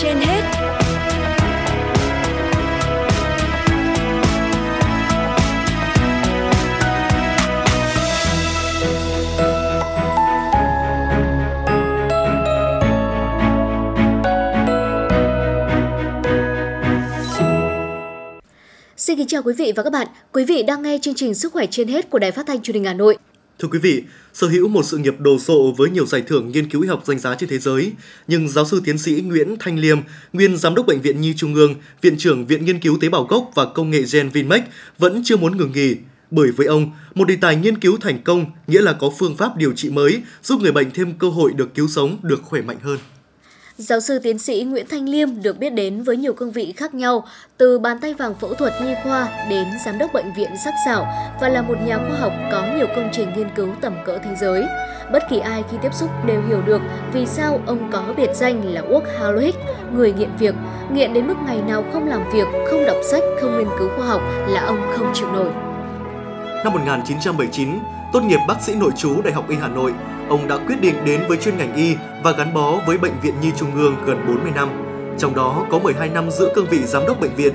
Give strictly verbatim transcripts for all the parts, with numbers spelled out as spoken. trên hết. Xin kính chào quý vị và các bạn. Quý vị đang nghe chương trình Sức khỏe trên hết của Đài Phát thanh Truyền hình Hà Nội. Thưa quý vị, sở hữu một sự nghiệp đồ sộ với nhiều giải thưởng nghiên cứu y học danh giá trên thế giới, nhưng giáo sư tiến sĩ Nguyễn Thanh Liêm, nguyên giám đốc Bệnh viện Nhi Trung ương, viện trưởng Viện Nghiên cứu Tế bào gốc và Công nghệ Gen Vinmec vẫn chưa muốn ngừng nghỉ. Bởi với ông, một đề tài nghiên cứu thành công nghĩa là có phương pháp điều trị mới giúp người bệnh thêm cơ hội được cứu sống, được khỏe mạnh hơn. Giáo sư tiến sĩ Nguyễn Thanh Liêm được biết đến với nhiều cương vị khác nhau, từ bàn tay vàng phẫu thuật nhi khoa đến giám đốc bệnh viện sắc sảo và là một nhà khoa học có nhiều công trình nghiên cứu tầm cỡ thế giới. Bất kỳ ai khi tiếp xúc đều hiểu được vì sao ông có biệt danh là Wook Halovic, người nghiện việc, nghiện đến mức ngày nào không làm việc, không đọc sách, không nghiên cứu khoa học là ông không chịu nổi. Năm một nghìn chín trăm bảy mươi chín, tốt nghiệp bác sĩ nội trú Đại học Y Hà Nội, ông đã quyết định đến với chuyên ngành y và gắn bó với Bệnh viện Nhi Trung ương gần bốn mươi năm, trong đó có mười hai năm giữ cương vị giám đốc bệnh viện.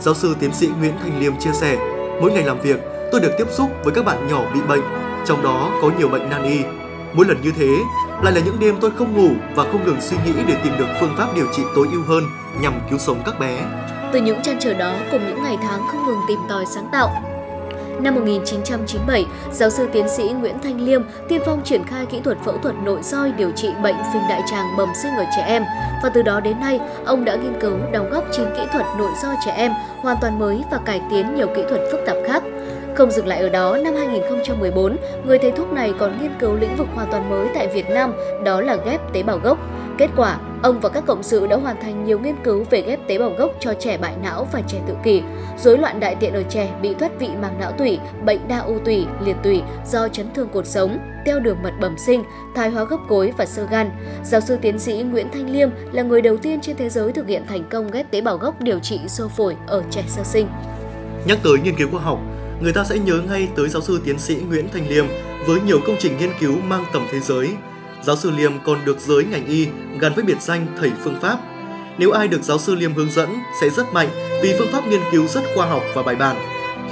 Giáo sư tiến sĩ Nguyễn Thanh Liêm chia sẻ, mỗi ngày làm việc, tôi được tiếp xúc với các bạn nhỏ bị bệnh, trong đó có nhiều bệnh nan y. Mỗi lần như thế, lại là những đêm tôi không ngủ và không ngừng suy nghĩ để tìm được phương pháp điều trị tối ưu hơn nhằm cứu sống các bé. Từ những trăn trở đó cùng những ngày tháng không ngừng tìm tòi sáng tạo, năm một nghìn chín trăm chín mươi bảy, giáo sư tiến sĩ Nguyễn Thanh Liêm tiên phong triển khai kỹ thuật phẫu thuật nội soi điều trị bệnh phình đại tràng bẩm sinh ở trẻ em, và từ đó đến nay, ông đã nghiên cứu đóng góp chín kỹ thuật nội soi trẻ em hoàn toàn mới và cải tiến nhiều kỹ thuật phức tạp khác. Không dừng lại ở đó, năm hai nghìn không trăm mười bốn, người thầy thuốc này còn nghiên cứu lĩnh vực hoàn toàn mới tại Việt Nam, đó là ghép tế bào gốc. Kết quả, ông và các cộng sự đã hoàn thành nhiều nghiên cứu về ghép tế bào gốc cho trẻ bại não và trẻ tự kỷ, rối loạn đại tiện ở trẻ bị thoát vị màng não tủy, bệnh đa u tủy, liệt tủy do chấn thương cột sống, teo đường mật bẩm sinh, thoái hóa khớp gối và xơ gan. Giáo sư tiến sĩ Nguyễn Thanh Liêm là người đầu tiên trên thế giới thực hiện thành công ghép tế bào gốc điều trị xơ phổi ở trẻ sơ sinh. Nhắc tới nghiên cứu khoa học, người ta sẽ nhớ ngay tới giáo sư tiến sĩ Nguyễn Thanh Liêm với nhiều công trình nghiên cứu mang tầm thế giới. Giáo sư Liêm còn được giới ngành y gắn với biệt danh thầy phương pháp. Nếu ai được giáo sư Liêm hướng dẫn sẽ rất mạnh vì phương pháp nghiên cứu rất khoa học và bài bản.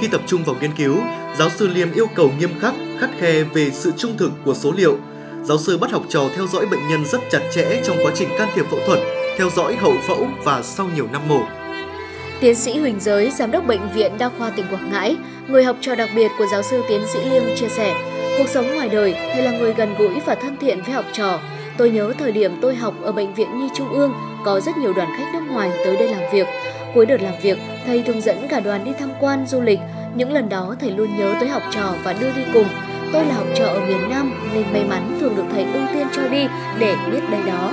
Khi tập trung vào nghiên cứu, giáo sư Liêm yêu cầu nghiêm khắc, khắt khe về sự trung thực của số liệu. Giáo sư bắt học trò theo dõi bệnh nhân rất chặt chẽ trong quá trình can thiệp phẫu thuật, theo dõi hậu phẫu và sau nhiều năm mổ. Tiến sĩ Huỳnh Giới, giám đốc Bệnh viện Đa khoa tỉnh Quảng Ngãi, người học trò đặc biệt của giáo sư tiến sĩ Liêm chia sẻ, cuộc sống ngoài đời, thầy là người gần gũi và thân thiện với học trò. Tôi nhớ thời điểm tôi học ở Bệnh viện Nhi Trung ương, có rất nhiều đoàn khách nước ngoài tới đây làm việc. Cuối đợt làm việc, thầy thường dẫn cả đoàn đi tham quan, du lịch. Những lần đó, thầy luôn nhớ tới học trò và đưa đi cùng. Tôi là học trò ở miền Nam nên may mắn thường được thầy ưu tiên cho đi để biết đây đó.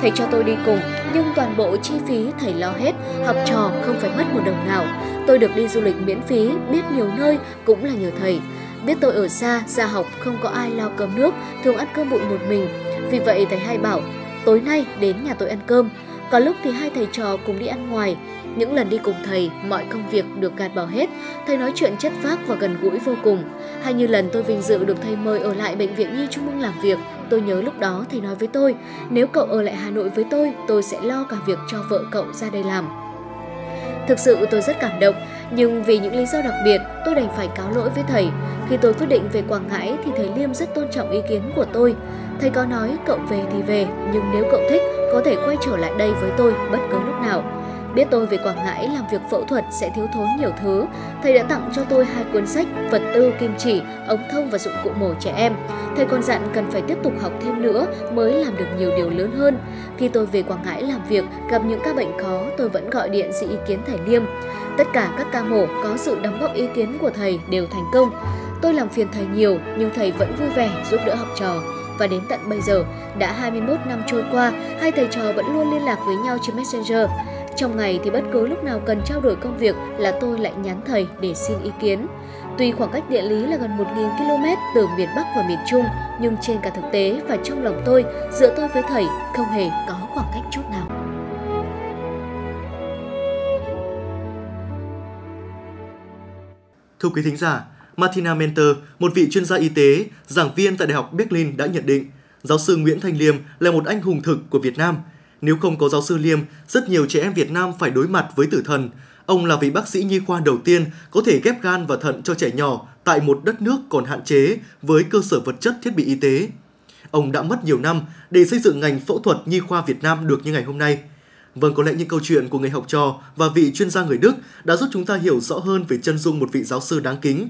Thầy cho tôi đi cùng, nhưng toàn bộ chi phí thầy lo hết, học trò không phải mất một đồng nào. Tôi được đi du lịch miễn phí, biết nhiều nơi cũng là nhờ thầy. Biết tôi ở xa, ra học, không có ai lo cơm nước, thường ăn cơm bụi một mình. Vì vậy thầy hay bảo, tối nay đến nhà tôi ăn cơm. Có lúc thì hai thầy trò cùng đi ăn ngoài. Những lần đi cùng thầy, mọi công việc được gạt bỏ hết. Thầy nói chuyện chất phác và gần gũi vô cùng. Hay như lần tôi vinh dự được thầy mời ở lại Bệnh viện Nhi Trung ương làm việc. Tôi nhớ lúc đó thầy nói với tôi, nếu cậu ở lại Hà Nội với tôi, tôi sẽ lo cả việc cho vợ cậu ra đây làm. Thực sự tôi rất cảm động, nhưng vì những lý do đặc biệt, tôi đành phải cáo lỗi với thầy. Khi tôi quyết định về Quảng Ngãi thì thầy Liêm rất tôn trọng ý kiến của tôi. Thầy có nói cậu về thì về, nhưng nếu cậu thích, có thể quay trở lại đây với tôi bất cứ lúc nào. Biết tôi về Quảng Ngãi làm việc phẫu thuật sẽ thiếu thốn nhiều thứ, thầy đã tặng cho tôi hai cuốn sách, vật tư, kim chỉ, ống thông và dụng cụ mổ trẻ em. Thầy còn dặn cần phải tiếp tục học thêm nữa mới làm được nhiều điều lớn hơn. Khi tôi về Quảng Ngãi làm việc, gặp những ca bệnh khó, tôi vẫn gọi điện xin ý kiến thầy Liêm. Tất cả các ca mổ có sự đóng góp ý kiến của thầy đều thành công. Tôi làm phiền thầy nhiều, nhưng thầy vẫn vui vẻ giúp đỡ học trò. Và đến tận bây giờ, đã hai mươi mốt năm trôi qua, hai thầy trò vẫn luôn liên lạc với nhau trên Messenger. Trong ngày thì bất cứ lúc nào cần trao đổi công việc là tôi lại nhắn thầy để xin ý kiến. Tuy khoảng cách địa lý là gần một nghìn ki lô mét từ miền Bắc và miền Trung, nhưng trên cả thực tế và trong lòng tôi, giữa tôi với thầy không hề có khoảng cách chút nào. Thưa quý thính giả, Martina Mentor, một vị chuyên gia y tế, giảng viên tại Đại học Berlin đã nhận định, giáo sư Nguyễn Thanh Liêm là một anh hùng thực của Việt Nam. Nếu không có giáo sư Liêm, rất nhiều trẻ em Việt Nam phải đối mặt với tử thần. Ông là vị bác sĩ nhi khoa đầu tiên có thể ghép gan và thận cho trẻ nhỏ tại một đất nước còn hạn chế với cơ sở vật chất thiết bị y tế. Ông đã mất nhiều năm để xây dựng ngành phẫu thuật nhi khoa Việt Nam được như ngày hôm nay. Vâng, có lẽ những câu chuyện của người học trò và vị chuyên gia người Đức đã giúp chúng ta hiểu rõ hơn về chân dung một vị giáo sư đáng kính